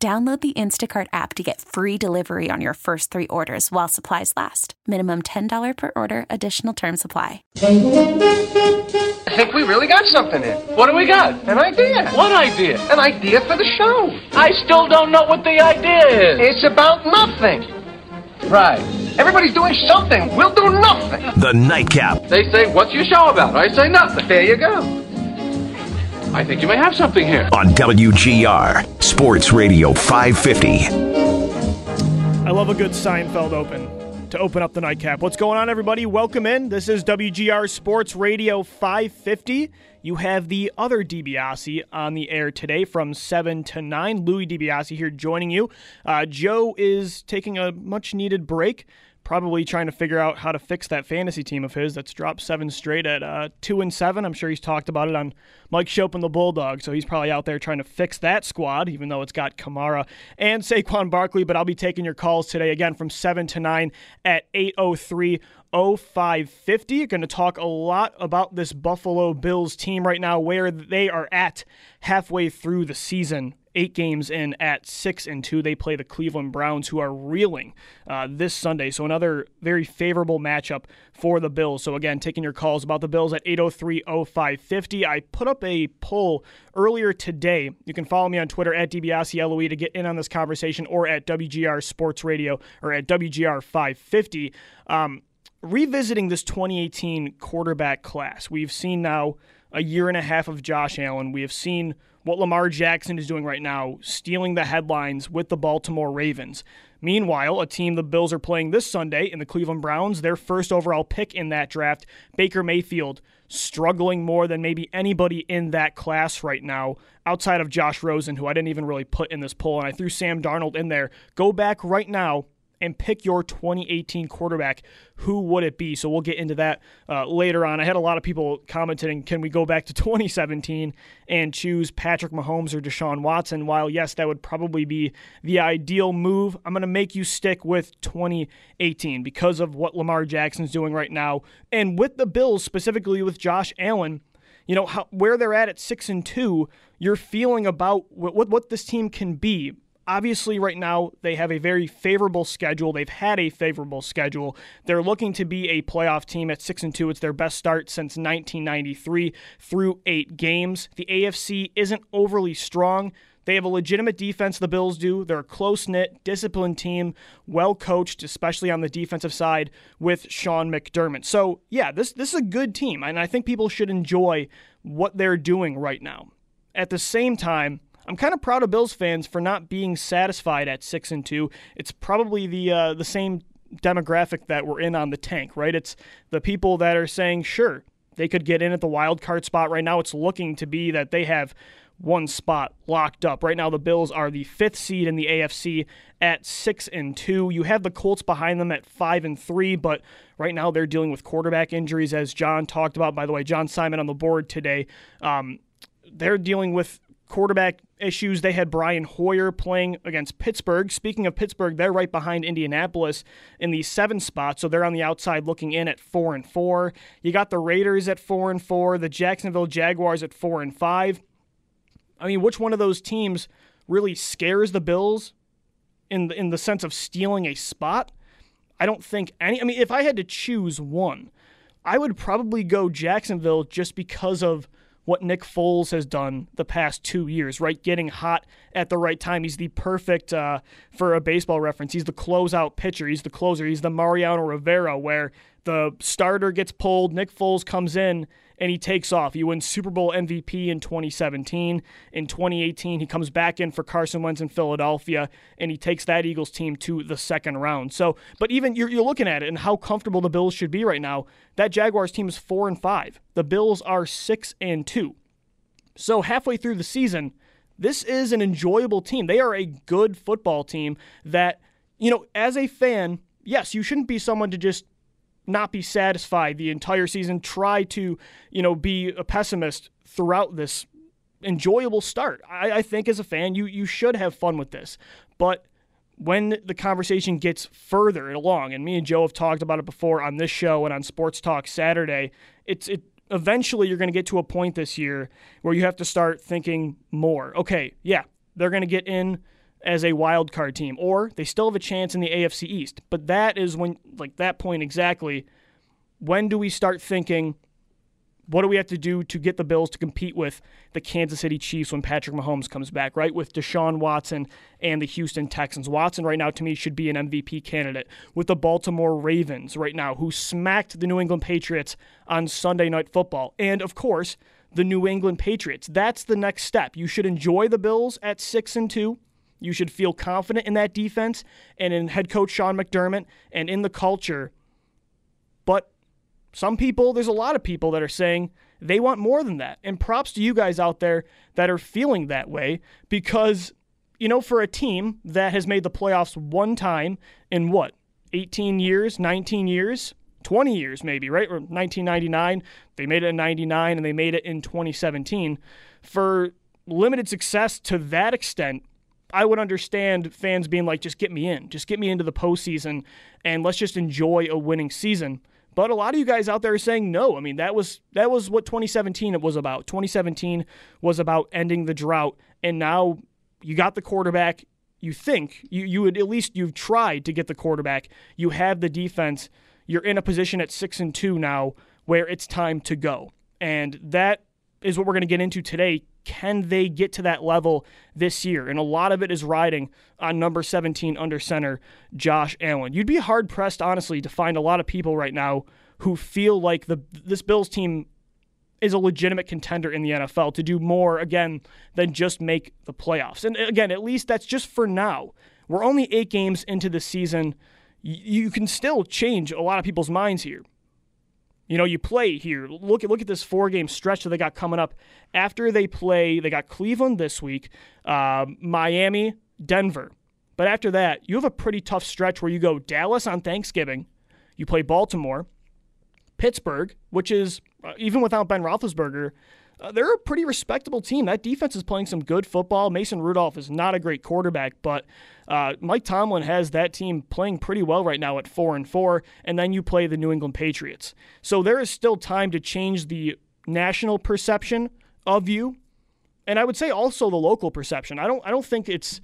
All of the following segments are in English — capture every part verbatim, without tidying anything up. Download the Instacart app to get free delivery on your first three orders while supplies last. Minimum ten dollars per order. Additional terms apply. I think we really got something in. What do we got? An idea. What idea? An idea for the show. I still don't know what the idea is. It's about nothing. Right. Everybody's doing something. We'll do nothing. The Nightcap. They say, what's your show about? I say nothing. There you go. I think you may have something here. On W G R Sports Radio five fifty. I love a good Seinfeld open to open up the Nightcap. What's going on, everybody? Welcome in. This is W G R Sports Radio five fifty. You have the other DiBiase on the air today from seven to nine. Louis DiBiase here joining you. Uh, Joe is taking a much-needed break, probably trying to figure out how to fix that fantasy team of his that's dropped seven straight at uh, two and seven. I'm sure he's talked about it on Mike Schoep and the Bulldog, so he's probably out there trying to fix that squad, even though it's got Kamara and Saquon Barkley. But I'll be taking your calls today again from seven to nine at eight oh three oh five fifty. You're going to talk a lot about this Buffalo Bills team right now, where they are at halfway through the season. Eight games in at six and two, they play the Cleveland Browns, who are reeling uh, this Sunday. So another very favorable matchup for the Bills. So again, taking your calls about the Bills at eight oh three oh five fifty. I put up a poll earlier today. You can follow me on Twitter at DiBiaseLoe to get in on this conversation, or at W G R Sports Radio or at W G R five fifty. Um, revisiting this twenty eighteen quarterback class, we've seen now a year and a half of Josh Allen. We have seen what Lamar Jackson is doing right now, stealing the headlines with the Baltimore Ravens. Meanwhile, a team the Bills are playing this Sunday in the Cleveland Browns, their first overall pick in that draft, Baker Mayfield, struggling more than maybe anybody in that class right now, outside of Josh Rosen, who I didn't even really put in this poll, and I threw Sam Darnold in there. Go back right now and pick your twenty eighteen quarterback. Who would it be? So we'll get into that uh, later on. I had a lot of people commenting, can we go back to twenty seventeen and choose Patrick Mahomes or Deshaun Watson? While, yes, that would probably be the ideal move, I'm going to make you stick with twenty eighteen because of what Lamar Jackson's doing right now. And with the Bills, specifically with Josh Allen, you know, how, where they're at at six and two, you're feeling about what, what, what this team can be. Obviously, right now, they have a very favorable schedule. They've had a favorable schedule. They're looking to be a playoff team at six and two. It's their best start since nineteen ninety-three through eight games. The A F C isn't overly strong. They have a legitimate defense, the Bills do. They're a close-knit, disciplined team, well-coached, especially on the defensive side with Sean McDermott. So, yeah, this, this is a good team, and I think people should enjoy what they're doing right now. At the same time, I'm kind of proud of Bills fans for not being satisfied at six and two. It's probably the uh, the same demographic that we're in on the tank, right? It's the people that are saying, sure, they could get in at the wild card spot. Right now, it's looking to be that they have one spot locked up. Right now, the Bills are the fifth seed in the A F C at six and two. You have the Colts behind them at five and three, but right now they're dealing with quarterback injuries, as John talked about. By the way, John Simon on the board today. Um, they're dealing with quarterback issues. They had Brian Hoyer playing against Pittsburgh. Speaking of Pittsburgh, they're right behind Indianapolis in the seventh spot, so they're on the outside looking in at four and four. You got the Raiders at four and four, the Jacksonville Jaguars at four and five. I mean, which one of those teams really scares the Bills in the, in the sense of stealing a spot? I don't think any. I mean, if I had to choose one, I would probably go Jacksonville just because of what Nick Foles has done the past two years, right? Getting hot at the right time. He's the perfect, uh, for a baseball reference, he's the closeout pitcher. He's the closer. He's the Mariano Rivera, where the starter gets pulled, Nick Foles comes in, and he takes off. He wins Super Bowl M V P in twenty seventeen. In twenty eighteen, he comes back in for Carson Wentz in Philadelphia, and he takes that Eagles team to the second round. So, but even you're, you're looking at it and how comfortable the Bills should be right now. That Jaguars team is four and five. The Bills are six and two. So halfway through the season, this is an enjoyable team. They are a good football team that, you know, as a fan, yes, you shouldn't be someone to just not be satisfied the entire season, try to, you know, be a pessimist throughout this enjoyable start. I, I think as a fan, you you should have fun with this. But when the conversation gets further along, and me and Joe have talked about it before on this show and on Sports Talk Saturday, it's it eventually you're going to get to a point this year where you have to start thinking more. Okay, yeah, they're going to get in as a wild card team, or they still have a chance in the A F C East. But that is when, like that point exactly, when do we start thinking, what do we have to do to get the Bills to compete with the Kansas City Chiefs when Patrick Mahomes comes back, right? With Deshaun Watson and the Houston Texans. Watson right now, to me, should be an M V P candidate. With the Baltimore Ravens right now, who smacked the New England Patriots on Sunday Night Football. And, of course, the New England Patriots. That's the next step. You should enjoy the Bills at six and two. You should feel confident in that defense and in head coach Sean McDermott and in the culture. But some people, there's a lot of people that are saying they want more than that. And props to you guys out there that are feeling that way because, you know, for a team that has made the playoffs one time in what, eighteen years, nineteen years, twenty years maybe, right? Or nineteen ninety-nine, they made it in ninety-nine and they made it in twenty seventeen. For limited success to that extent, I would understand fans being like, just get me in. Just get me into the postseason, and let's just enjoy a winning season. But a lot of you guys out there are saying no. I mean, that was that was what twenty seventeen it was about. twenty seventeen was about ending the drought, and now you got the quarterback. You think, you, you would, at least you've tried to get the quarterback. You have the defense. You're in a position at six and two now where it's time to go. And that is what we're going to get into today. Can they get to that level this year? And a lot of it is riding on number seventeen under center, Josh Allen. You'd be hard-pressed, honestly, to find a lot of people right now who feel like the this Bills team is a legitimate contender in the N F L to do more, again, than just make the playoffs. And, again, at least that's just for now. We're only eight games into the season. You can still change a lot of people's minds here. You know, you play here. Look at look at this four-game stretch that they got coming up. After they play, they got Cleveland this week, uh, Miami, Denver. But after that, you have a pretty tough stretch where you go Dallas on Thanksgiving. You play Baltimore, Pittsburgh, which is, uh, even without Ben Roethlisberger, uh, they're a pretty respectable team. That defense is playing some good football. Mason Rudolph is not a great quarterback, but uh, Mike Tomlin has that team playing pretty well right now at four and four, and then you play the New England Patriots. So there is still time to change the national perception of you, and I would say also the local perception. I don't. I don't think it's.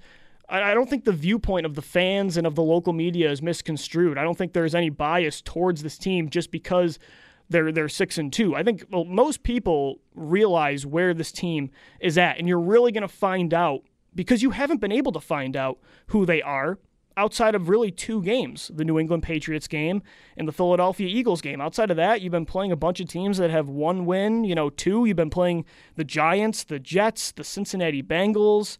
I don't think the viewpoint of the fans and of the local media is misconstrued. I don't think there's any bias towards this team just because They're they're six and two. I think well, most people realize where this team is at, and you're really going to find out because you haven't been able to find out who they are outside of really two games: the New England Patriots game and the Philadelphia Eagles game. Outside of that, you've been playing a bunch of teams that have one win, you know, two. You've been playing the Giants, the Jets, the Cincinnati Bengals,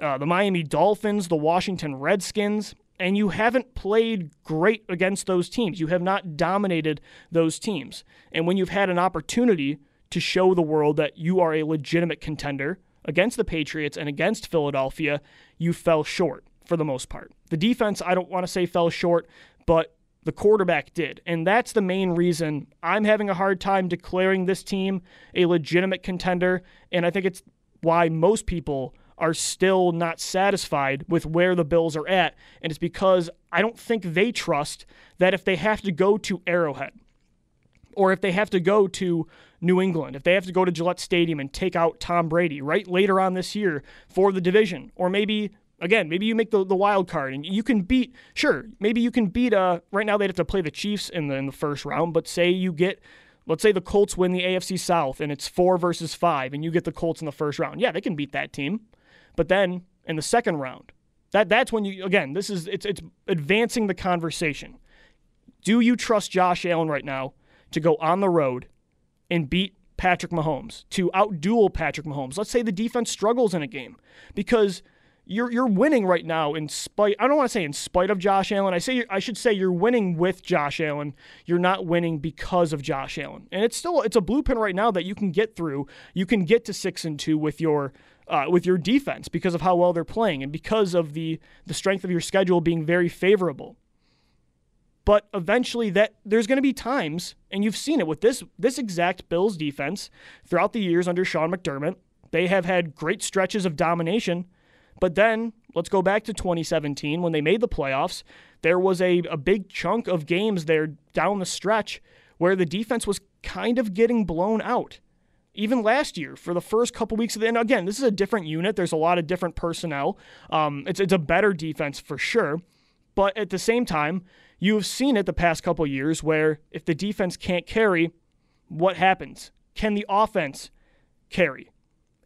uh, the Miami Dolphins, the Washington Redskins. And you haven't played great against those teams. You have not dominated those teams. And when you've had an opportunity to show the world that you are a legitimate contender against the Patriots and against Philadelphia, you fell short for the most part. The defense, I don't want to say fell short, but the quarterback did. And that's the main reason I'm having a hard time declaring this team a legitimate contender. And I think it's why most people are still not satisfied with where the Bills are at, and it's because I don't think they trust that if they have to go to Arrowhead or if they have to go to New England, if they have to go to Gillette Stadium and take out Tom Brady right later on this year for the division, or maybe, again, maybe you make the, the wild card and you can beat, sure, maybe you can beat, uh, right now they'd have to play the Chiefs in the, in the first round, but say you get, let's say the Colts win the A F C South and it's four versus five and you get the Colts in the first round. Yeah, they can beat that team. But then in the second round, that that's when you, again, this is it's it's advancing the conversation. Do you trust Josh Allen right now to go on the road and beat Patrick Mahomes, to outduel Patrick Mahomes? Let's say the defense struggles in a game because you're you're winning right now in spite, I don't want to say in spite of Josh Allen. I say I should say you're winning with Josh Allen. You're not winning because of Josh Allen. And it's still it's a blueprint right now that you can get through. You can get to six and two with your uh, with your defense because of how well they're playing and because of the the strength of your schedule being very favorable. But eventually that there's going to be times, and you've seen it with this this exact Bills defense throughout the years under Sean McDermott. They have had great stretches of domination, but then let's go back to twenty seventeen when they made the playoffs. There was a, a big chunk of games there down the stretch where the defense was kind of getting blown out. Even last year, for the first couple weeks of the end, again, this is a different unit. There's a lot of different personnel. Um, it's it's a better defense for sure. But at the same time, you've seen it the past couple years where if the defense can't carry, what happens? Can the offense carry?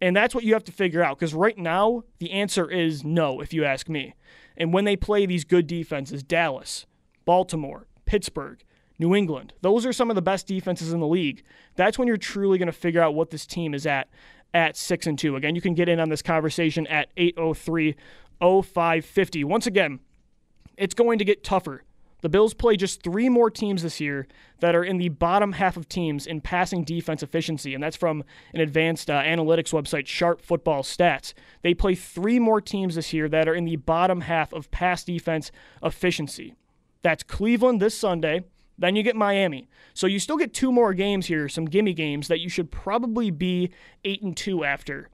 And that's what you have to figure out, because right now the answer is no, if you ask me. And when they play these good defenses, Dallas, Baltimore, Pittsburgh, New England, those are some of the best defenses in the league. That's when you're truly going to figure out what this team is at at six and two. Again, you can get in on this conversation at eight oh three oh five fifty. Once again, it's going to get tougher. The Bills play just three more teams this year that are in the bottom half of teams in passing defense efficiency, and that's from an advanced uh, analytics website, Sharp Football Stats. They play three more teams this year that are in the bottom half of pass defense efficiency. That's Cleveland this Sunday. Then you get Miami. So you still get two more games here, some gimme games that you should probably be eight and two after.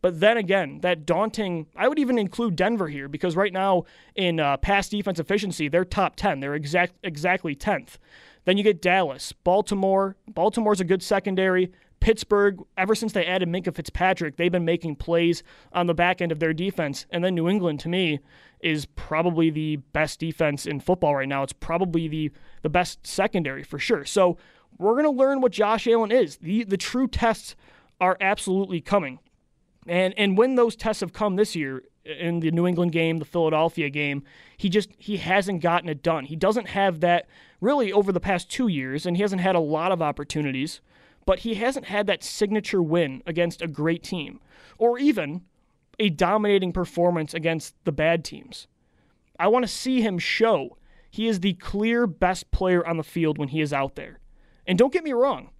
But then again, that daunting, I would even include Denver here, because right now in uh, pass defense efficiency, they're top ten. They're exact, exactly tenth. Then you get Dallas, Baltimore. Baltimore's a good secondary. Pittsburgh, ever since they added Minkah Fitzpatrick, they've been making plays on the back end of their defense. And then New England, to me, is probably the best defense in football right now. It's probably the, the best secondary for sure. So we're going to learn what Josh Allen is. The the true tests are absolutely coming. And and when those tests have come this year, in the New England game, the Philadelphia game, he just he hasn't gotten it done. He doesn't have that really over the past two years, and he hasn't had a lot of opportunities. But he hasn't had that signature win against a great team or even a dominating performance against the bad teams. I want to see him show he is the clear best player on the field when he is out there. And don't get me wrong,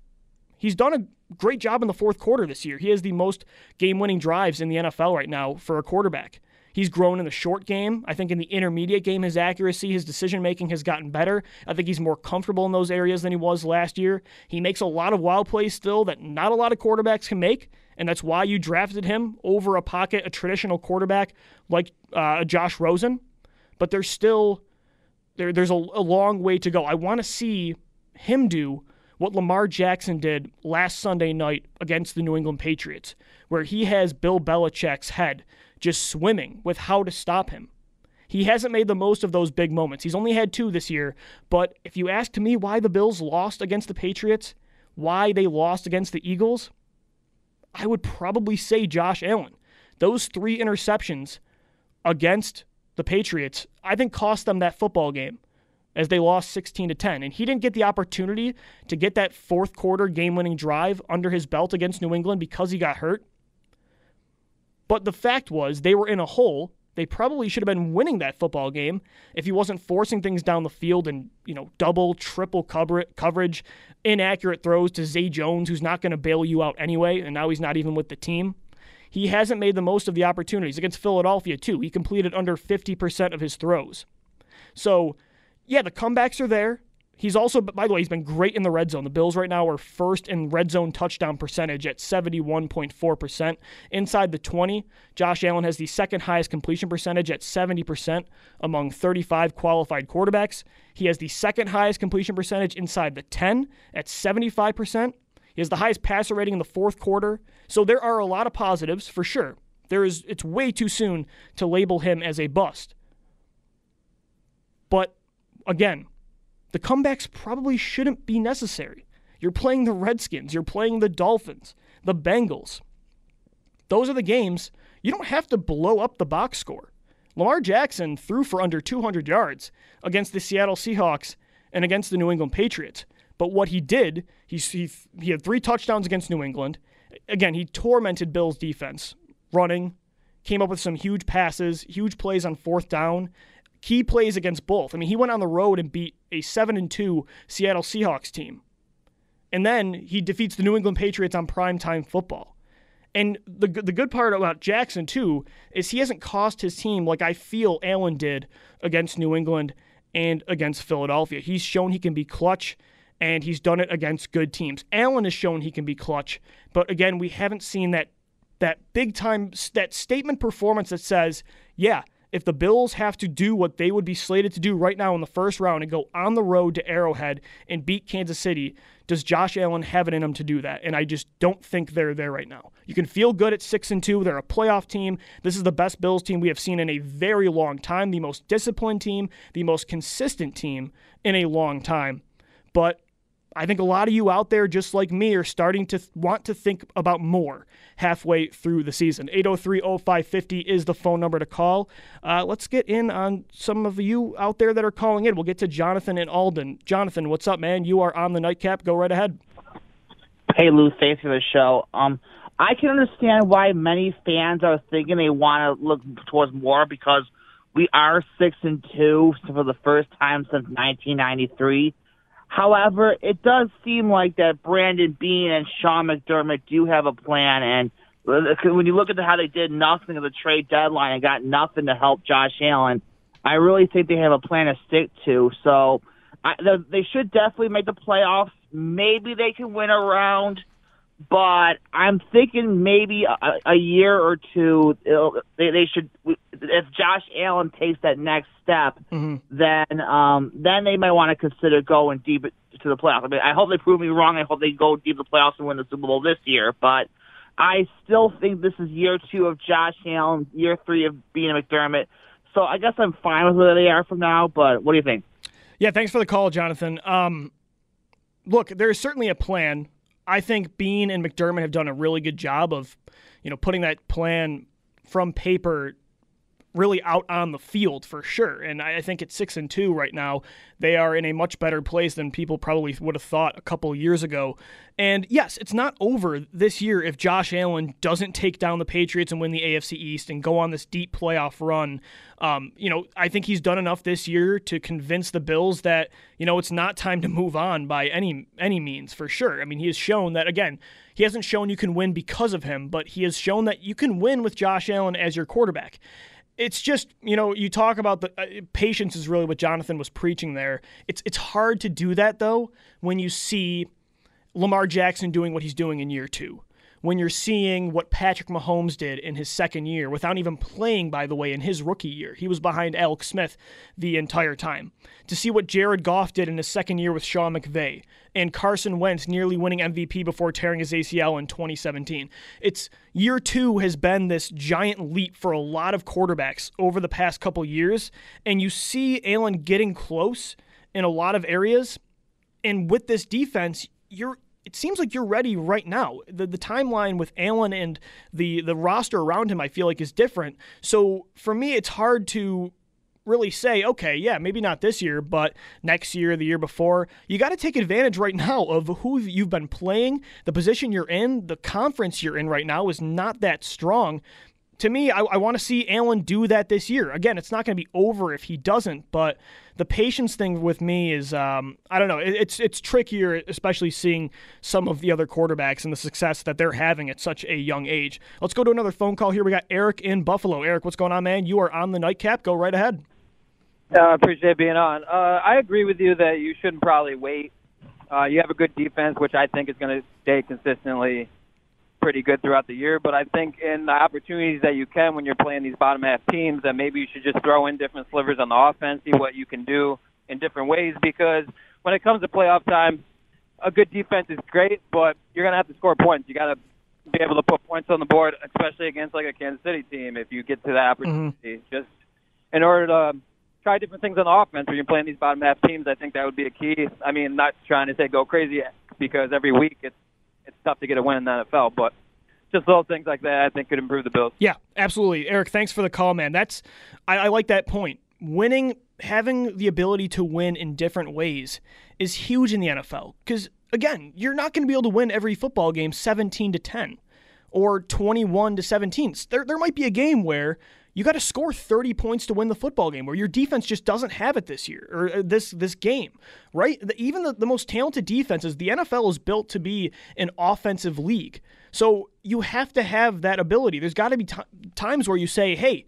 he's done a great job in the fourth quarter this year. He has the most game-winning drives in the N F L right now for a quarterback. He's grown in the short game. I think in the intermediate game, his accuracy, his decision-making has gotten better. I think he's more comfortable in those areas than he was last year. He makes a lot of wild plays still that not a lot of quarterbacks can make, and that's why you drafted him over a pocket, a traditional quarterback like uh, Josh Rosen. But there's still there, there's a, a long way to go. I want to see him do what Lamar Jackson did last Sunday night against the New England Patriots, where he has Bill Belichick's head just swimming with how to stop him. He hasn't made the most of those big moments. He's only had two this year, but if you asked me why the Bills lost against the Patriots, why they lost against the Eagles, I would probably say Josh Allen. Those three interceptions against the Patriots, I think, cost them that football game, as they lost sixteen to ten. And he didn't get the opportunity to get that fourth quarter game-winning drive under his belt against New England because he got hurt. But the fact was, they were in a hole. They probably should have been winning that football game if he wasn't forcing things down the field and, you know, double, triple cover- coverage, inaccurate throws to Zay Jones, who's not going to bail you out anyway, and now he's not even with the team. He hasn't made the most of the opportunities. Against Philadelphia, too, he completed under fifty percent of his throws. So, yeah, the comebacks are there. He's also, by the way, he's been great in the red zone. The Bills right now are first in red zone touchdown percentage at seventy-one point four percent. Inside the twenty, Josh Allen has the second highest completion percentage at seventy percent among thirty-five qualified quarterbacks. He has the second highest completion percentage inside the ten at seventy-five percent. He has the highest passer rating in the fourth quarter. So there are a lot of positives for sure. There is, it's way too soon to label him as a bust. But again, the comebacks probably shouldn't be necessary. You're playing the Redskins. You're playing the Dolphins, the Bengals. Those are the games. You don't have to blow up the box score. Lamar Jackson threw for under two hundred yards against the Seattle Seahawks and against the New England Patriots. But what he did, he, he, he had three touchdowns against New England. Again, he tormented Bills' defense, running, came up with some huge passes, huge plays on fourth down. He plays against both. I mean, he went on the road and beat a seven and two Seattle Seahawks team. And then he defeats the New England Patriots on primetime football. And the the good part about Jackson, too, is he hasn't cost his team like I feel Allen did against New England and against Philadelphia. He's shown he can be clutch, and he's done it against good teams. Allen has shown he can be clutch, but again, we haven't seen that that big-time, that statement performance that says, yeah, if the Bills have to do what they would be slated to do right now in the first round and go on the road to Arrowhead and beat Kansas City, does Josh Allen have it in him to do that? And I just don't think they're there right now. You can feel good at six and two. They're a playoff team. This is the best Bills team we have seen in a very long time, the most disciplined team, the most consistent team in a long time. But I think a lot of you out there, just like me, are starting to th- want to think about more halfway through the season. eight oh three, oh five fifty is the phone number to call. Uh, let's get in on some of you out there that are calling in. We'll get to Jonathan in Alden. Jonathan, what's up, man? You are on the Nightcap. Go right ahead. Hey, Lou. Thanks for the show. Um, I can understand why many fans are thinking they want to look towards more because we are six and two for the first time since nineteen ninety-three. However, it does seem like that Brandon Beane and Sean McDermott do have a plan, and when you look at the, how they did nothing at the trade deadline and got nothing to help Josh Allen, I really think they have a plan to stick to. So I, they should definitely make the playoffs. Maybe they can win a round, but I'm thinking maybe a, a year or two they, they should. If Josh Allen takes that next step, mm-hmm. then um, then they might want to consider going deep to the playoffs. I mean, I hope they prove me wrong. I hope they go deep to the playoffs and win the Super Bowl this year. But I still think this is year two of Josh Allen, year three of being a McDermott. So I guess I'm fine with where they are from now. But what do you think? Yeah, thanks for the call, Jonathan. Um, look, there is certainly a plan. I think Beane and McDermott have done a really good job of, you know, putting that plan from paper really out on the field for sure. And I think at six and two right now, they are in a much better place than people probably would have thought a couple years ago. And yes, it's not over this year if Josh Allen doesn't take down the Patriots and win the A F C East and go on this deep playoff run. Um, you know, I think he's done enough this year to convince the Bills that, you know, it's not time to move on by any any means for sure. I mean, he has shown that, again, he hasn't shown you can win because of him, but he has shown that you can win with Josh Allen as your quarterback. It's just, you know, you talk about the uh, patience is really what Jonathan was preaching there. It's it's hard to do that, though, when you see Lamar Jackson doing what he's doing in year two, when you're seeing what Patrick Mahomes did in his second year without even playing, by the way, in his rookie year. He was behind Alex Smith the entire time. To see what Jared Goff did in his second year with Sean McVay and Carson Wentz nearly winning M V P before tearing his A C L in twenty seventeen. It's year two has been this giant leap for a lot of quarterbacks over the past couple years, and you see Allen getting close in a lot of areas, and with this defense, you're It seems like you're ready right now. The the timeline with Allen and the, the roster around him, I feel like, is different. So for me, it's hard to really say, okay, yeah, maybe not this year, but next year, the year before. You got to take advantage right now of who you've been playing, the position you're in, the conference you're in right now is not that strong. To me, I, I want to see Allen do that this year. Again, it's not going to be over if he doesn't, but the patience thing with me is, um, I don't know, it, it's it's trickier, especially seeing some of the other quarterbacks and the success that they're having at such a young age. Let's go to another phone call here. We got Eric in Buffalo. Eric, what's going on, man? You are on the Nightcap. Go right ahead. I uh, appreciate being on. Uh, I agree with you that you shouldn't probably wait. Uh, you have a good defense, which I think is going to stay consistently pretty good throughout the year, but I think in the opportunities that you can when you're playing these bottom half teams, that maybe you should just throw in different slivers on the offense, see what you can do in different ways, because when it comes to playoff time, a good defense is great, but you're going to have to score points. You got to be able to put points on the board, especially against like a Kansas City team if you get to that opportunity. Mm-hmm. Just in order to try different things on the offense when you're playing these bottom half teams, I think that would be a key. I mean, not trying to say go crazy because every week it's It's tough to get a win in the N F L, but just little things like that I think could improve the Bills. Yeah, absolutely. Eric, thanks for the call, man. That's I, I like that point. Winning, having the ability to win in different ways is huge in the N F L because, again, you're not going to be able to win every football game seventeen to ten or twenty-one to seventeen. There, there might be a game where you got to score thirty points to win the football game, where your defense just doesn't have it this year, or this this game, right? The, even the, the most talented defenses, the N F L is built to be an offensive league. So you have to have that ability. There's got to be t- times where you say, hey,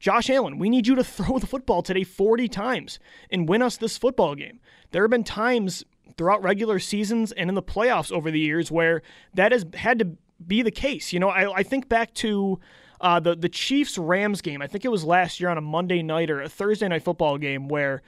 Josh Allen, we need you to throw the football today forty times and win us this football game. There have been times throughout regular seasons and in the playoffs over the years where that has had to be the case. You know, I, I think back to uh, the, the Chiefs-Rams game. I think it was last year on a Monday night or a Thursday night football game where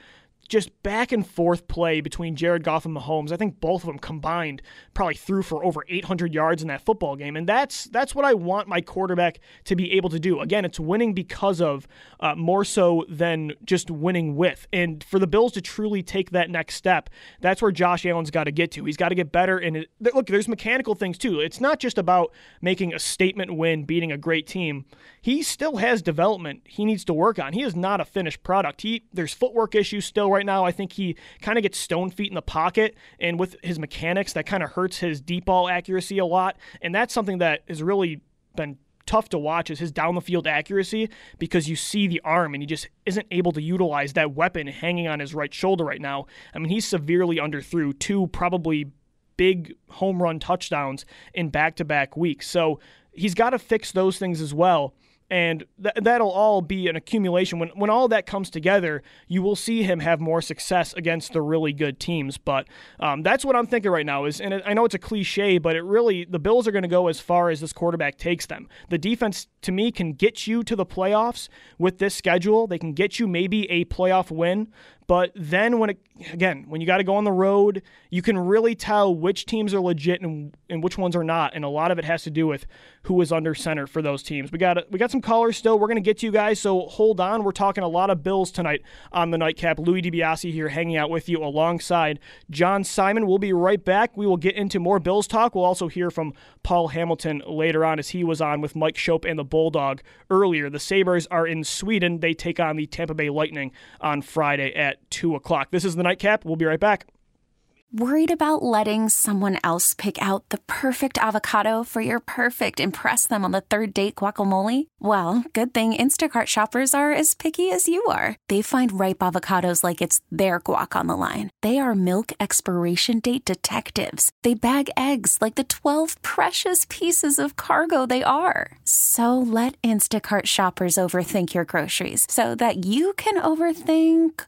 just back and forth play between Jared Goff and Mahomes. I think both of them combined probably threw for over eight hundred yards in that football game. And that's that's what I want my quarterback to be able to do. Again, it's winning because of uh, more so than just winning with. And for the Bills to truly take that next step, that's where Josh Allen's got to get to. He's got to get better. And it, look, there's mechanical things too. It's not just about making a statement win, beating a great team. He still has development he needs to work on. He is not a finished product. He There's footwork issues still right now. I think he kind of gets stone feet in the pocket, and with his mechanics, that kind of hurts his deep ball accuracy a lot. And that's something that has really been tough to watch, is his down the field accuracy, because you see the arm and he just isn't able to utilize that weapon hanging on his right shoulder right now. I mean, he's severely underthrew two probably big home run touchdowns in back-to-back weeks. So he's got to fix those things as well. And th- that'll all be an accumulation. When when all that comes together, you will see him have more success against the really good teams. But um, that's what I'm thinking right now. Is, and I know it's a cliche, but it really, the Bills are going to go as far as this quarterback takes them. The defense, to me, can get you to the playoffs with this schedule. They can get you maybe a playoff win. But then when it, again, when you got to go on the road, you can really tell which teams are legit and, and which ones are not. And a lot of it has to do with who is under center for those teams. We got we got some callers still. We're going to get to you guys, so hold on. We're talking a lot of Bills tonight on the Nightcap. Louis DiBiase here hanging out with you alongside John Simon. We'll be right back. We will get into more Bills talk. We'll also hear from Paul Hamilton later on, as he was on with Mike Schoep and the Bulldog earlier. The Sabres are in Sweden. They take on the Tampa Bay Lightning on Friday at two o'clock. This is the Nightcap. We'll be right back. Worried about letting someone else pick out the perfect avocado for your perfect impress them on the third date guacamole? Well, good thing Instacart shoppers are as picky as you are. They find ripe avocados like it's their guac on the line. They are milk expiration date detectives. They bag eggs like the twelve precious pieces of cargo they are. So let Instacart shoppers overthink your groceries so that you can overthink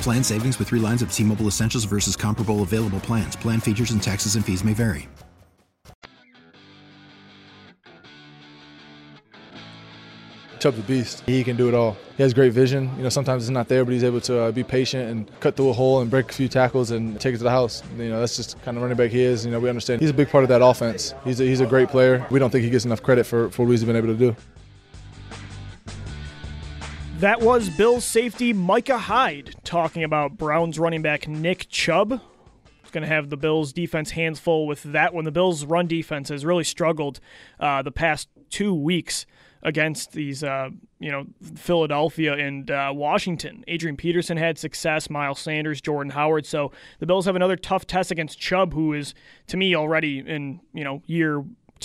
Plan savings with three lines of T-Mobile Essentials versus comparable available plans. Plan features and taxes and fees may vary. Chubb the beast. He can do it all. He has great vision. You know, sometimes it's not there, but he's able to uh, be patient and cut through a hole and break a few tackles and take it to the house. You know, that's just kind of running back he is. You know, we understand he's a big part of that offense. He's a, he's a great player. We don't think he gets enough credit for, for what he's been able to do. That was Bills safety Micah Hyde talking about Browns running back Nick Chubb. He's going to have the Bills defense hands full with that one. The Bills run defense has really struggled uh, the past two weeks against these, uh, you know, Philadelphia and uh, Washington. Adrian Peterson had success, Miles Sanders, Jordan Howard. So the Bills have another tough test against Chubb, who is, to me, already in, you know, year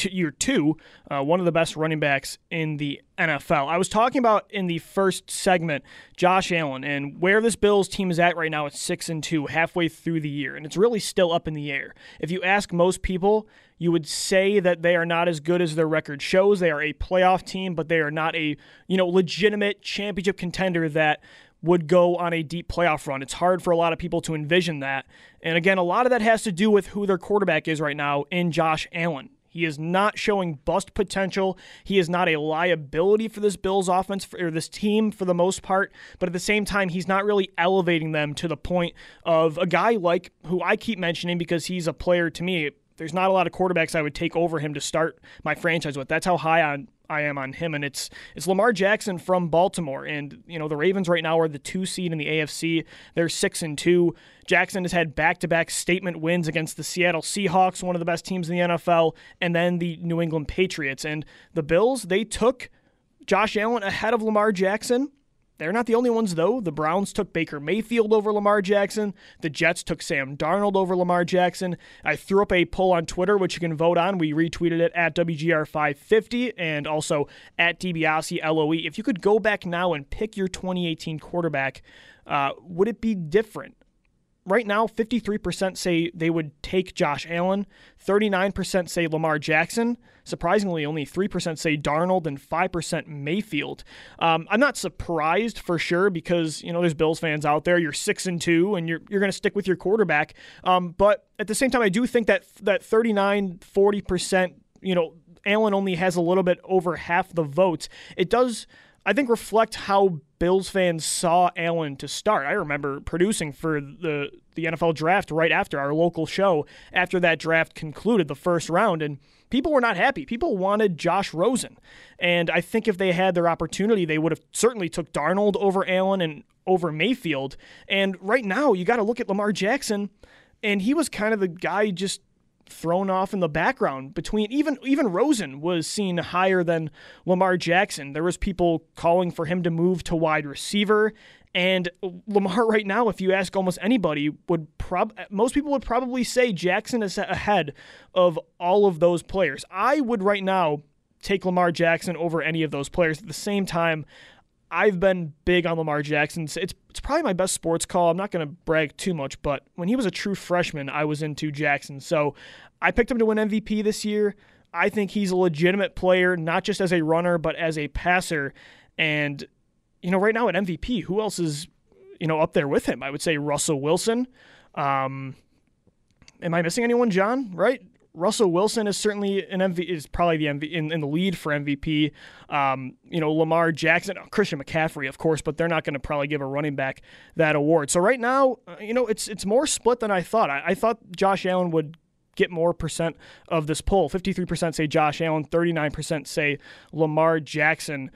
year two, uh, one of the best running backs in the N F L. I was talking about in the first segment, Josh Allen, and where this Bills team is at right now. It's six and two, halfway through the year, and it's really still up in the air. If you ask most people, you would say that they are not as good as their record shows. They are a playoff team, but they are not a, you know, legitimate championship contender that would go on a deep playoff run. It's hard for a lot of people to envision that. And again, a lot of that has to do with who their quarterback is right now in Josh Allen. He is not showing bust potential. He is not a liability for this Bills offense, for, or this team for the most part. But at the same time, he's not really elevating them to the point of a guy like, who I keep mentioning because he's a player to me There's not a lot of quarterbacks I would take over him to start my franchise with. That's how high on I am on him, and it's it's Lamar Jackson from Baltimore. And you know, the Ravens right now are the two seed in the A F C. They're six and two. Jackson has had back-to-back statement wins against the Seattle Seahawks, one of the best teams in the N F L, and then the New England Patriots. And the Bills, they took Josh Allen ahead of Lamar Jackson. They're not the only ones, though. The Browns took Baker Mayfield over Lamar Jackson. The Jets took Sam Darnold over Lamar Jackson. I threw up a poll on Twitter, which you can vote on. We retweeted it at W G R five fifty and also at D B A S I L O E. If you could go back now and pick your twenty eighteen quarterback, uh, would it be different? Right now, fifty-three percent say they would take Josh Allen. thirty-nine percent say Lamar Jackson. Surprisingly, only three percent say Darnold and five percent Mayfield. Um, I'm not surprised for sure because, you know, there's Bills fans out there. You're six and two, and you're you're going to stick with your quarterback. Um, but at the same time, I do think that that thirty-nine, forty percent, you know, Allen only has a little bit over half the votes. It does, I think, reflect how Bills fans saw Allen to start. I remember producing for the, the N F L draft right after our local show, after that draft concluded the first round, and people were not happy. People wanted Josh Rosen, and I think if they had their opportunity, they would have certainly took Darnold over Allen and over Mayfield. And right now, you got to look at Lamar Jackson, and he was kind of the guy just thrown off in the background between even even Rosen was seen higher than Lamar Jackson. There was people calling for him to move to wide receiver, and Lamar right now, if you ask almost anybody, would prob most people would probably say Jackson is ahead of all of those players. I would right now take Lamar Jackson over any of those players. At the same time, I've been big on Lamar Jackson. It's it's probably my best sports call. I'm not going to brag too much, but when he was a true freshman, I was into Jackson. So I picked him to win M V P this year. I think he's a legitimate player, not just as a runner, but as a passer. And, you know, right now at M V P, who else is, you know, up there with him? I would say Russell Wilson. Um, am I missing anyone, John? Right? Russell Wilson is certainly an M V P, is probably the M V P, in, in the lead for M V P. Um, you know, Lamar Jackson, Christian McCaffrey, of course, but they're not going to probably give a running back that award. So right now, you know, it's it's more split than I thought. I, I thought Josh Allen would get more percent of this poll. fifty-three percent say Josh Allen, thirty-nine percent say Lamar Jackson.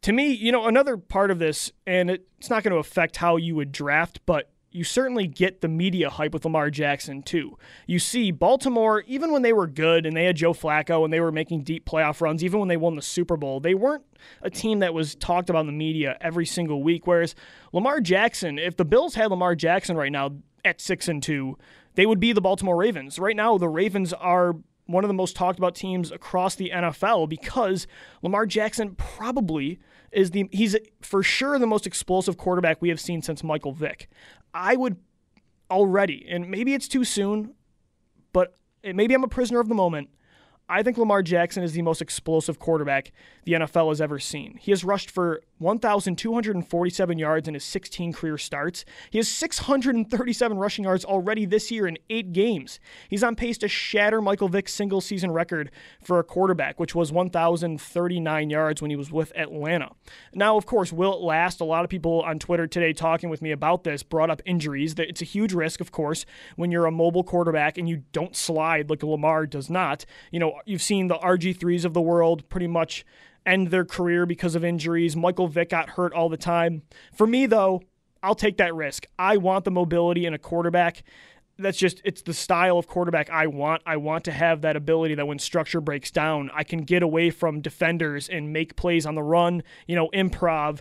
To me, you know, another part of this, and it, it's not going to affect how you would draft, but you certainly get the media hype with Lamar Jackson, too. You see Baltimore, even when they were good and they had Joe Flacco and they were making deep playoff runs, even when they won the Super Bowl, they weren't a team that was talked about in the media every single week. Whereas Lamar Jackson, if the Bills had Lamar Jackson right now at six and two, they would be the Baltimore Ravens. Right now, the Ravens are one of the most talked about teams across the N F L because Lamar Jackson probably is the, he's for sure the most explosive quarterback we have seen since Michael Vick. I would already, and maybe it's too soon, but maybe I'm a prisoner of the moment. I think Lamar Jackson is the most explosive quarterback the N F L has ever seen. He has rushed for one thousand two hundred forty-seven yards in his sixteen career starts. He has six hundred thirty-seven rushing yards already this year in eight games. He's on pace to shatter Michael Vick's single-season record for a quarterback, which was one thousand thirty-nine yards when he was with Atlanta. Now, of course, will it last? A lot of people on Twitter today talking with me about this brought up injuries. It's a huge risk, of course, when you're a mobile quarterback and you don't slide like Lamar does not. You know, you've seen the R G threes of the world pretty much end their career because of injuries. Michael Vick got hurt all the time. For me, though, I'll take that risk. I want the mobility in a quarterback. That's just, it's the style of quarterback I want. I want to have that ability that when structure breaks down, I can get away from defenders and make plays on the run, you know, improv,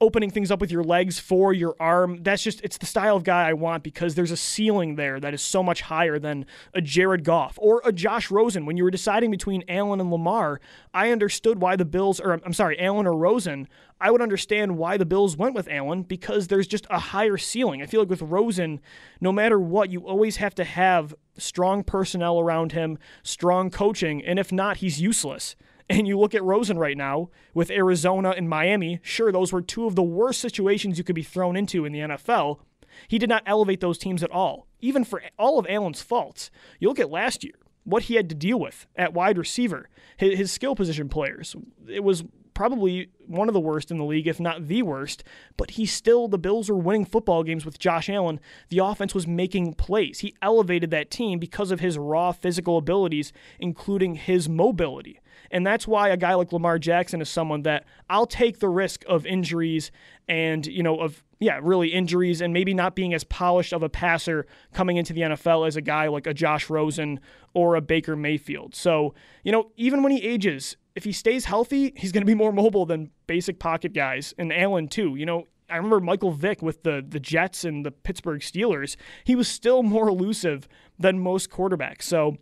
opening things up with your legs for your arm. That's just, it's the style of guy I want because there's a ceiling there that is so much higher than a Jared Goff or a Josh Rosen. When you were deciding between Allen and Lamar, I understood why the Bills, or I'm sorry, Allen or Rosen, I would understand why the Bills went with Allen because there's just a higher ceiling. I feel like with Rosen, no matter what, you always have to have strong personnel around him, strong coaching, and if not, he's useless. And you look at Rosen right now with Arizona and Miami, sure, those were two of the worst situations you could be thrown into in the N F L. He did not elevate those teams at all, even for all of Allen's faults. You look at last year, what he had to deal with at wide receiver, his skill position players. It was probably one of the worst in the league, if not the worst, but he still, the Bills are winning football games with Josh Allen. The offense was making plays. He elevated that team because of his raw physical abilities, including his mobility. And that's why a guy like Lamar Jackson is someone that I'll take the risk of injuries and, you know, of, yeah, really injuries and maybe not being as polished of a passer coming into the N F L as a guy like a Josh Rosen or a Baker Mayfield. So, you know, even when he ages, if he stays healthy, he's going to be more mobile than basic pocket guys. And Allen, too, you know. I remember Michael Vick with the, the Jets and the Pittsburgh Steelers. He was still more elusive than most quarterbacks. So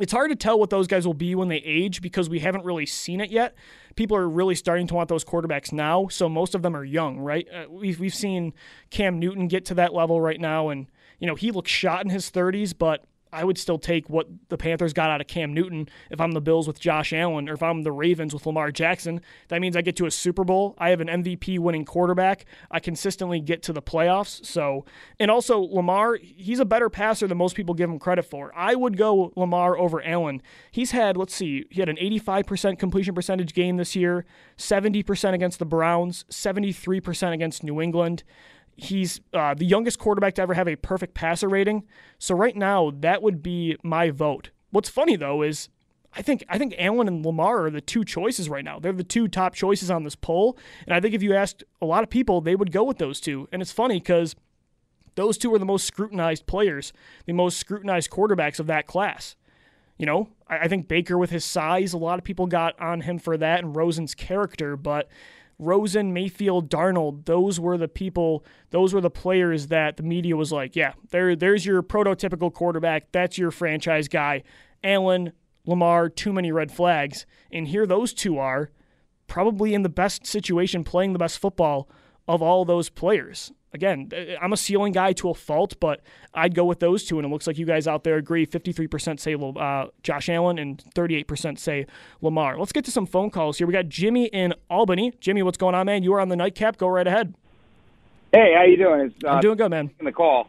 it's hard to tell what those guys will be when they age because we haven't really seen it yet. People are really starting to want those quarterbacks now, so most of them are young, right? Uh, we've, we've seen Cam Newton get to that level right now, and you know he looks shot in his thirties, but I would still take what the Panthers got out of Cam Newton if I'm the Bills with Josh Allen or if I'm the Ravens with Lamar Jackson. That means I get to a Super Bowl. I have an M V P winning quarterback. I consistently get to the playoffs. So, and also Lamar, he's a better passer than most people give him credit for. I would go Lamar over Allen. He's had, let's see, he had an eighty-five percent completion percentage game this year, seventy percent against the Browns, seventy-three percent against New England. He's uh, the youngest quarterback to ever have a perfect passer rating. So right now, that would be my vote. What's funny, though, is I think I think Allen and Lamar are the two choices right now. They're the two top choices on this poll. And I think if you asked a lot of people, they would go with those two. And it's funny because those two are the most scrutinized players, the most scrutinized quarterbacks of that class. You know, I, I think Baker with his size, a lot of people got on him for that and Rosen's character, but Rosen, Mayfield, Darnold, those were the people, those were the players that the media was like, yeah, there, there's your prototypical quarterback, that's your franchise guy. Allen, Lamar, too many red flags. And here those two are probably in the best situation, playing the best football of all those players. Again, I'm a ceiling guy to a fault, but I'd go with those two, and it looks like you guys out there agree. fifty-three percent say uh, Josh Allen and thirty-eight percent say Lamar. Let's get to some phone calls here. We got Jimmy in Albany. Jimmy, what's going on, man? You are on the nightcap. Go right ahead. Hey, how you doing? It's, uh, I'm doing good, man. Taking the call.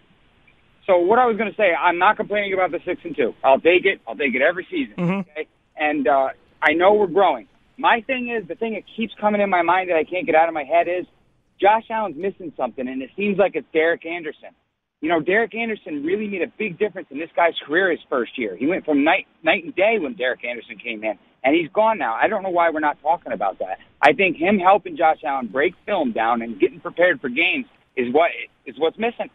So what I was going to say, I'm not complaining about the six and two. I'll take it. I'll take it every season. Mm-hmm. Okay? And uh, I know we're growing. My thing is, the thing that keeps coming in my mind that I can't get out of my head is, Josh Allen's missing something, and it seems like it's Derek Anderson. You know, Derek Anderson really made a big difference in this guy's career his first year. He went from night night and day when Derek Anderson came in, and he's gone now. I don't know why we're not talking about that. I think him helping Josh Allen break film down and getting prepared for games is what is what's missing.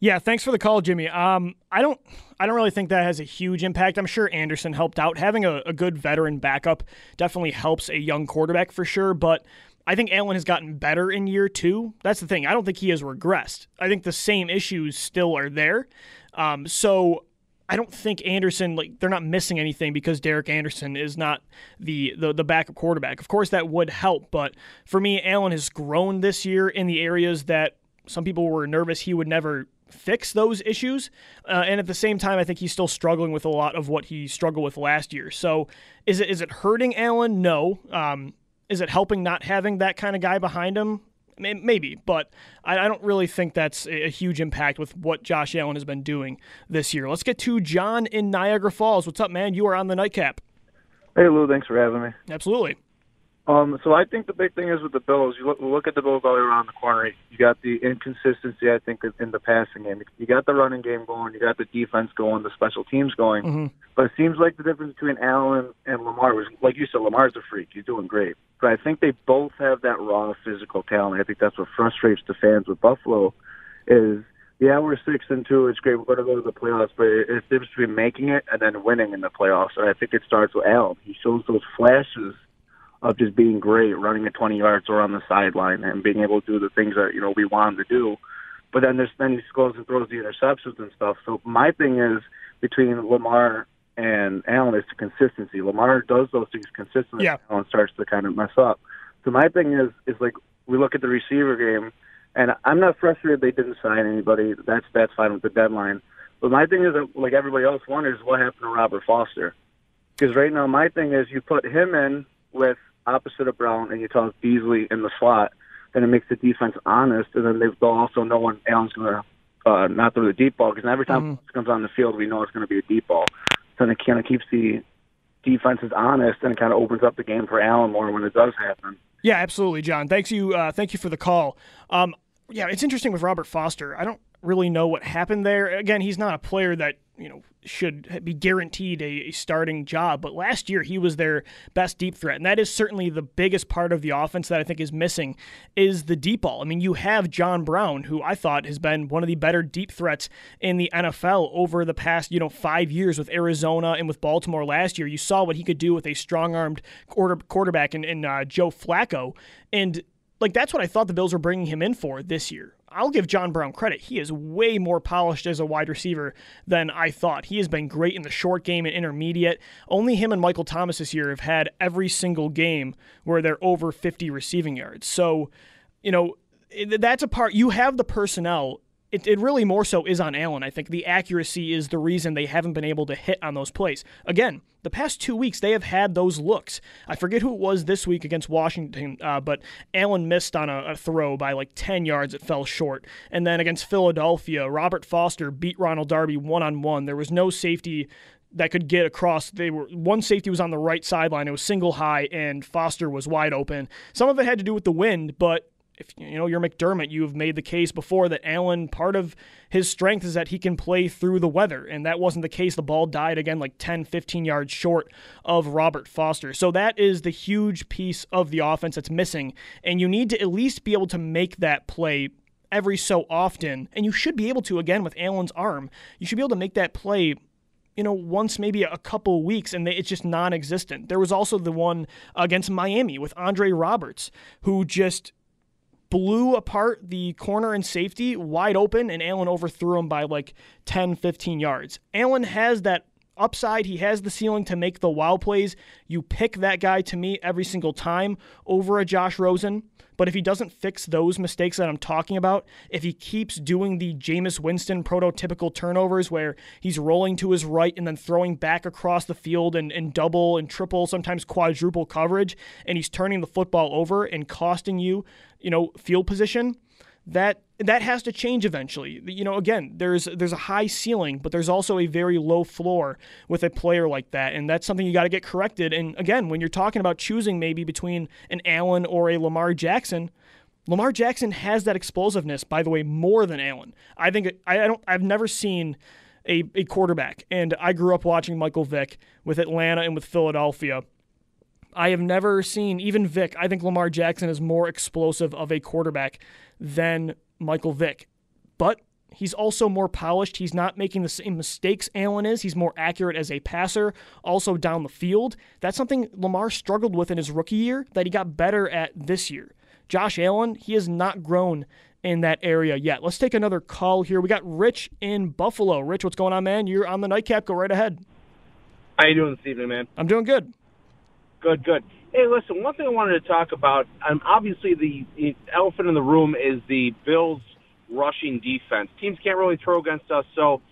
Yeah, thanks for the call, Jimmy. Um, I don't, I don't really think that has a huge impact. I'm sure Anderson helped out. Having a, a good veteran backup definitely helps a young quarterback for sure, but I think Allen has gotten better in year two. That's the thing. I don't think he has regressed. I think the same issues still are there. Um, so I don't think Anderson, like, they're not missing anything because Derek Anderson is not the, the the backup quarterback. Of course, that would help. But for me, Allen has grown this year in the areas that some people were nervous he would never fix those issues. Uh, and at the same time, I think he's still struggling with a lot of what he struggled with last year. So is it is it hurting Allen? No. Um Is it helping not having that kind of guy behind him? Maybe, but I don't really think that's a huge impact with what Josh Allen has been doing this year. Let's get to John in Niagara Falls. What's up, man? You are on the nightcap. Hey, Lou. Thanks for having me. Absolutely. Um, so I think the big thing is with the Bills, you look, look at the Bills all around the corner. You got the inconsistency, I think, in the passing game. You got the running game going. You got the defense going, the special teams going. Mm-hmm. But it seems like the difference between Allen and Lamar was, like you said, Lamar's a freak. He's doing great. But I think they both have that raw physical talent. I think that's what frustrates the fans with Buffalo is, yeah, we're six and two. It's great. We're going to go to the playoffs. But it's the difference between making it and then winning in the playoffs. And I think it starts with Allen. He shows those flashes of just being great, running at twenty yards or on the sideline and being able to do the things that, you know, we want him to do. But then there's, then he goes and throws the interceptions and stuff. So my thing is between Lamar and Allen is the consistency. Lamar does those things consistently. Yeah. Allen starts to kind of mess up. So my thing is, is like we look at the receiver game, and I'm not frustrated they didn't sign anybody. That's that's fine with the deadline. But my thing is, that, like everybody else wonders, what happened to Robert Foster? Because right now my thing is you put him in with opposite of Brown and you toss Beasley in the slot, then it makes the defense honest, and then they'll also know when Allen's going to uh, not throw the deep ball because every time mm-hmm. it comes on the field, we know it's going to be a deep ball. So it kind of keeps the defense is honest, and it kind of opens up the game for Allen more when it does happen. Yeah, absolutely, John. Thanks you. Uh, thank you for the call. Um, yeah, it's interesting with Robert Foster. I don't really know what happened there. Again, he's not a player that, you know, should be guaranteed a starting job, but last year he was their best deep threat, and that is certainly the biggest part of the offense that I think is missing is the deep ball. I mean, you have John Brown, who I thought has been one of the better deep threats in the N F L over the past, you know, five years with Arizona and with Baltimore last year. You saw what he could do with a strong-armed quarter, quarterback in, in uh, Joe Flacco, and like that's what I thought the Bills were bringing him in for this year. I'll give John Brown credit. He is way more polished as a wide receiver than I thought. He has been great in the short game and intermediate. Only him and Michael Thomas this year have had every single game where they're over fifty receiving yards. So, you know, that's a part. You have the personnel. It, it really more so is on Allen. I think the accuracy is the reason they haven't been able to hit on those plays. Again, the past two weeks, they have had those looks. I forget who it was this week against Washington, uh, but Allen missed on a, a throw by like ten yards. It fell short. And then against Philadelphia, Robert Foster beat Ronald Darby one-on-one. There was no safety that could get across. They were one safety was on the right sideline. It was single high, and Foster was wide open. Some of it had to do with the wind, but if you know you're McDermott, you've made the case before that Allen, part of his strength is that he can play through the weather, and that wasn't the case. The ball died again like ten, fifteen yards short of Robert Foster. So that is the huge piece of the offense that's missing, and you need to at least be able to make that play every so often, and you should be able to, again, with Allen's arm. You should be able to make that play, you know, once maybe a couple weeks, and they, it's just non-existent. There was also the one against Miami with Andre Roberts, who just blew apart the corner and safety wide open, and Allen overthrew him by like ten, fifteen yards. Allen has that upside. He has the ceiling to make the wow plays. You pick that guy to me every single time over a Josh Rosen. But if he doesn't fix those mistakes that I'm talking about, if he keeps doing the Jameis Winston prototypical turnovers where he's rolling to his right and then throwing back across the field and, and double and triple, sometimes quadruple coverage, and he's turning the football over and costing you, you know, field position, that that has to change eventually. You know, again, there's there's a high ceiling, but there's also a very low floor with a player like that, and that's something you got to get corrected. And again, when you're talking about choosing maybe between an Allen or a Lamar Jackson, Lamar Jackson has that explosiveness, by the way, more than Allen. I think I don't I've never seen a, a quarterback, and I grew up watching Michael Vick with Atlanta and with Philadelphia. I have never seen, even Vick, I think Lamar Jackson is more explosive of a quarterback than Michael Vick. But he's also more polished. He's not making the same mistakes Allen is. He's more accurate as a passer, also down the field. That's something Lamar struggled with in his rookie year that he got better at this year. Josh Allen, he has not grown in that area yet. Let's take another call here. We got Rich in Buffalo. Rich, what's going on, man? You're on the nightcap. Go right ahead. How you doing this evening, man? I'm doing good. Good, good. Hey, listen, one thing I wanted to talk about, um, obviously the, the elephant in the room is the Bills' rushing defense. Teams can't really throw against us, so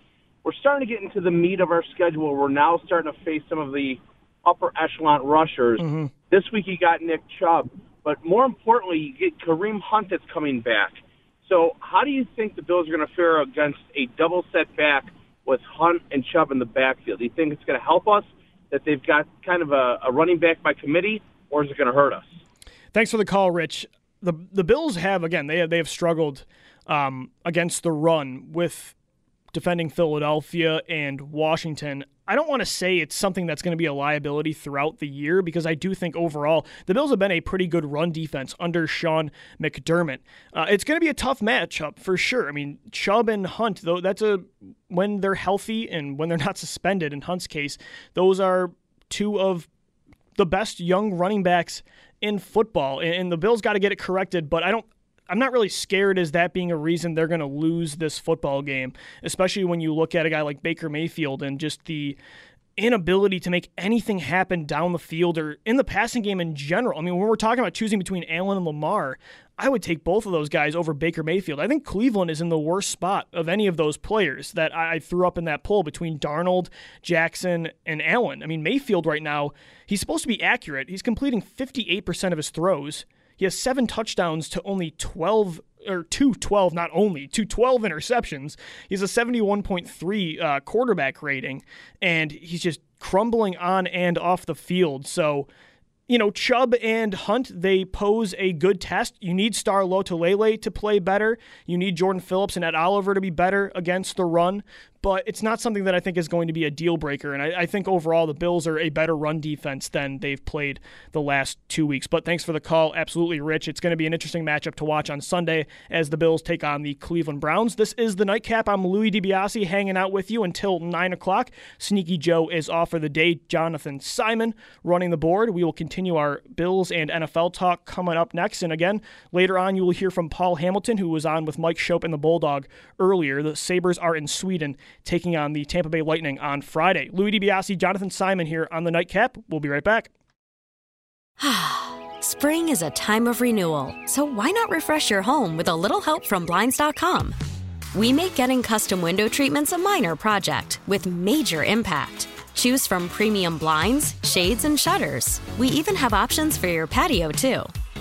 we're starting to get into the meat of our schedule. We're now starting to face some of the upper echelon rushers. Mm-hmm. This week you got Nick Chubb, but more importantly, you get Kareem Hunt that's coming back. So how do you think the Bills are going to fare against a double set back with Hunt and Chubb in the backfield? Do you think it's going to help us that they've got kind of a, a running back by committee, or is it going to hurt us? Thanks for the call, Rich. The the Bills have, again, they have, they have struggled um, against the run with defending Philadelphia and Washington. I don't want to say it's something that's going to be a liability throughout the year, because I do think overall the Bills have been a pretty good run defense under Sean McDermott. Uh, it's going to be a tough matchup for sure. I mean, Chubb and Hunt, though, that's a when they're healthy and when they're not suspended. In Hunt's case, those are two of the best young running backs in football, and the Bills got to get it corrected. But I don't. I'm not really scared as that being a reason they're going to lose this football game, especially when you look at a guy like Baker Mayfield and just the inability to make anything happen down the field or in the passing game in general. I mean, when we're talking about choosing between Allen and Lamar, I would take both of those guys over Baker Mayfield. I think Cleveland is in the worst spot of any of those players that I threw up in that poll between Darnold, Jackson, and Allen. I mean, Mayfield right now, he's supposed to be accurate. He's completing fifty-eight percent of his throws. He has seven touchdowns to only twelve or two twelve, not only, two twelve interceptions. He's a seventy-one point three uh, quarterback rating, and he's just crumbling on and off the field. So, you know, Chubb and Hunt, they pose a good test. You need Star Lotulele to play better. You need Jordan Phillips and Ed Oliver to be better against the run. But it's not something that I think is going to be a deal breaker. And I, I think overall the Bills are a better run defense than they've played the last two weeks. But thanks for the call. Absolutely, Rich. It's going to be an interesting matchup to watch on Sunday as the Bills take on the Cleveland Browns. This is the Nightcap. I'm Louis DiBiase hanging out with you until nine o'clock. Sneaky Joe is off for the day. Jonathan Simon running the board. We will continue Continue our Bills and N F L talk coming up next. And again, later on, you will hear from Paul Hamilton, who was on with Mike Shope and the Bulldog earlier. The Sabres are in Sweden, taking on the Tampa Bay Lightning on Friday. Louis DiBiase, Jonathan Simon here on the Nightcap. We'll be right back. Spring is a time of renewal, so why not refresh your home with a little help from Blinds dot com? We make getting custom window treatments a minor project with major impact. Choose from premium blinds, shades, and shutters. We even have options for your patio, too.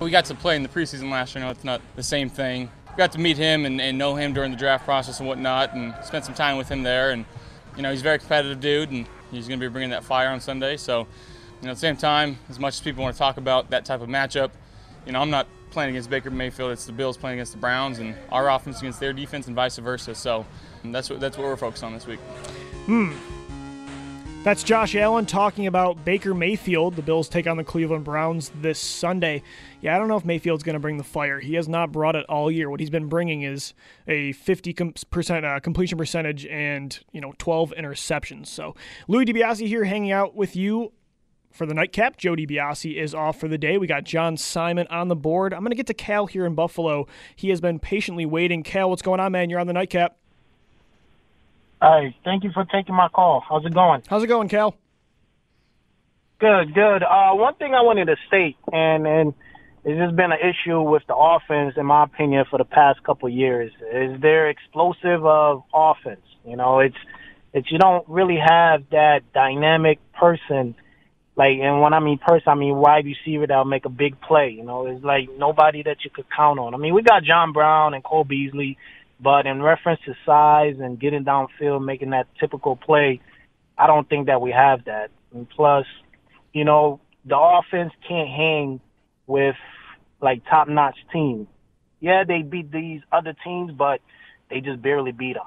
We got to play in the preseason last year. I know it's not the same thing. We got to meet him and, and know him during the draft process and whatnot, and spent some time with him there. And you know, he's a very competitive dude, and he's going to be bringing that fire on Sunday. So, you know, at the same time, as much as people want to talk about that type of matchup, you know, I'm not playing against Baker Mayfield. It's the Bills playing against the Browns, and our offense against their defense, and vice versa. So, that's what that's what we're focused on this week. Hmm. That's Josh Allen talking about Baker Mayfield. The Bills take on the Cleveland Browns this Sunday. Yeah, I don't know if Mayfield's going to bring the fire. He has not brought it all year. What he's been bringing is a fifty percent uh, completion percentage and, you know, twelve interceptions. So Louis DiBiase here hanging out with you for the Nightcap. Joe DiBiase is off for the day. We got John Simon on the board. I'm going to get to Cal here in Buffalo. He has been patiently waiting. Cal, what's going on, man? You're on the Nightcap. Hey, thank you for taking my call. How's it going? How's it going, Cal? Good, good. Uh, one thing I wanted to state, and, and it's just been an issue with the offense, in my opinion, for the past couple of years, is their explosive of offense. You know, it's, it's you don't really have that dynamic person. Like, and when I mean person, I mean wide receiver that'll make a big play. You know, it's like nobody that you could count on. I mean, we got John Brown and Cole Beasley. But in reference to size and getting downfield, making that typical play, I don't think that we have that. And plus, you know, the offense can't hang with, like, top-notch teams. Yeah, they beat these other teams, but they just barely beat them.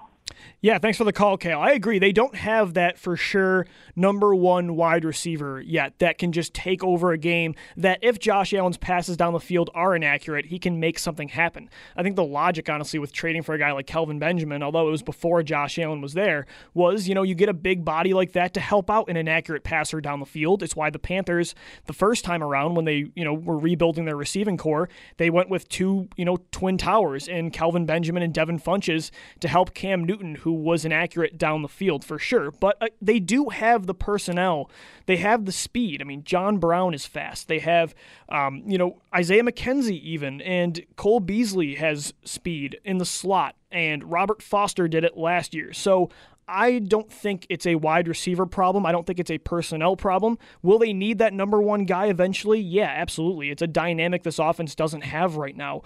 Yeah, thanks for the call, Cal. I agree. They don't have that for sure number one wide receiver yet that can just take over a game, that if Josh Allen's passes down the field are inaccurate, he can make something happen. I think the logic, honestly, with trading for a guy like Kelvin Benjamin, although it was before Josh Allen was there, was, you know, you get a big body like that to help out an inaccurate passer down the field. It's why the Panthers, the first time around when they, you know, were rebuilding their receiving core, they went with two, you know, twin towers in Kelvin Benjamin and Devin Funchess to help Cam Newton, who was inaccurate down the field for sure. But uh, they do have the personnel. They have the speed. I mean, John Brown is fast. They have, um, you know, Isaiah McKenzie even, and Cole Beasley has speed in the slot, and Robert Foster did it last year. So I don't think it's a wide receiver problem. I don't think it's a personnel problem. Will they need that number one guy eventually? Yeah, absolutely. It's a dynamic this offense doesn't have right now.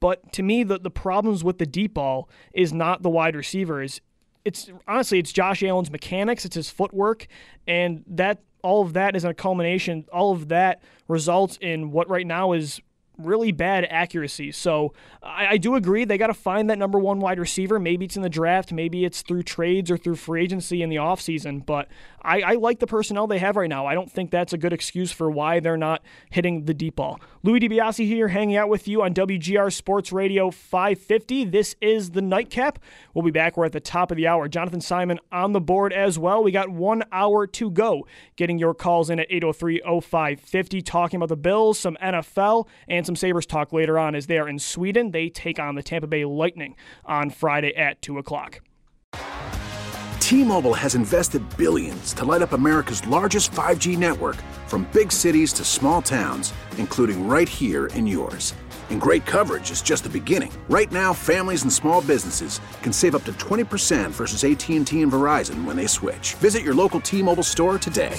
But to me, the, the problems with the deep ball is not the wide receivers. It's honestly, it's Josh Allen's mechanics. It's his footwork. And that all of that is a culmination. All of that results in what right now is really bad accuracy. So I, I do agree they got to find that number one wide receiver. Maybe it's in the draft. Maybe it's through trades or through free agency in the offseason. But I, I like the personnel they have right now. I don't think that's a good excuse for why they're not hitting the deep ball. Louis DiBiase here hanging out with you on W G R Sports Radio five fifty. This is the Nightcap. We'll be back. We're at the top of the hour. Jonathan Simon on the board as well. We got one hour to go. Getting your calls in at eight oh three oh five fifty. Talking about the Bills, some N F L, and some Sabres talk later on as they are in Sweden. They take on the Tampa Bay Lightning on Friday at two o'clock. T-Mobile has invested billions to light up America's largest five G network, from big cities to small towns, including right here in yours. And great coverage is just the beginning. Right now, families and small businesses can save up to twenty percent versus A T and T and Verizon when they switch. Visit your local T-Mobile store today.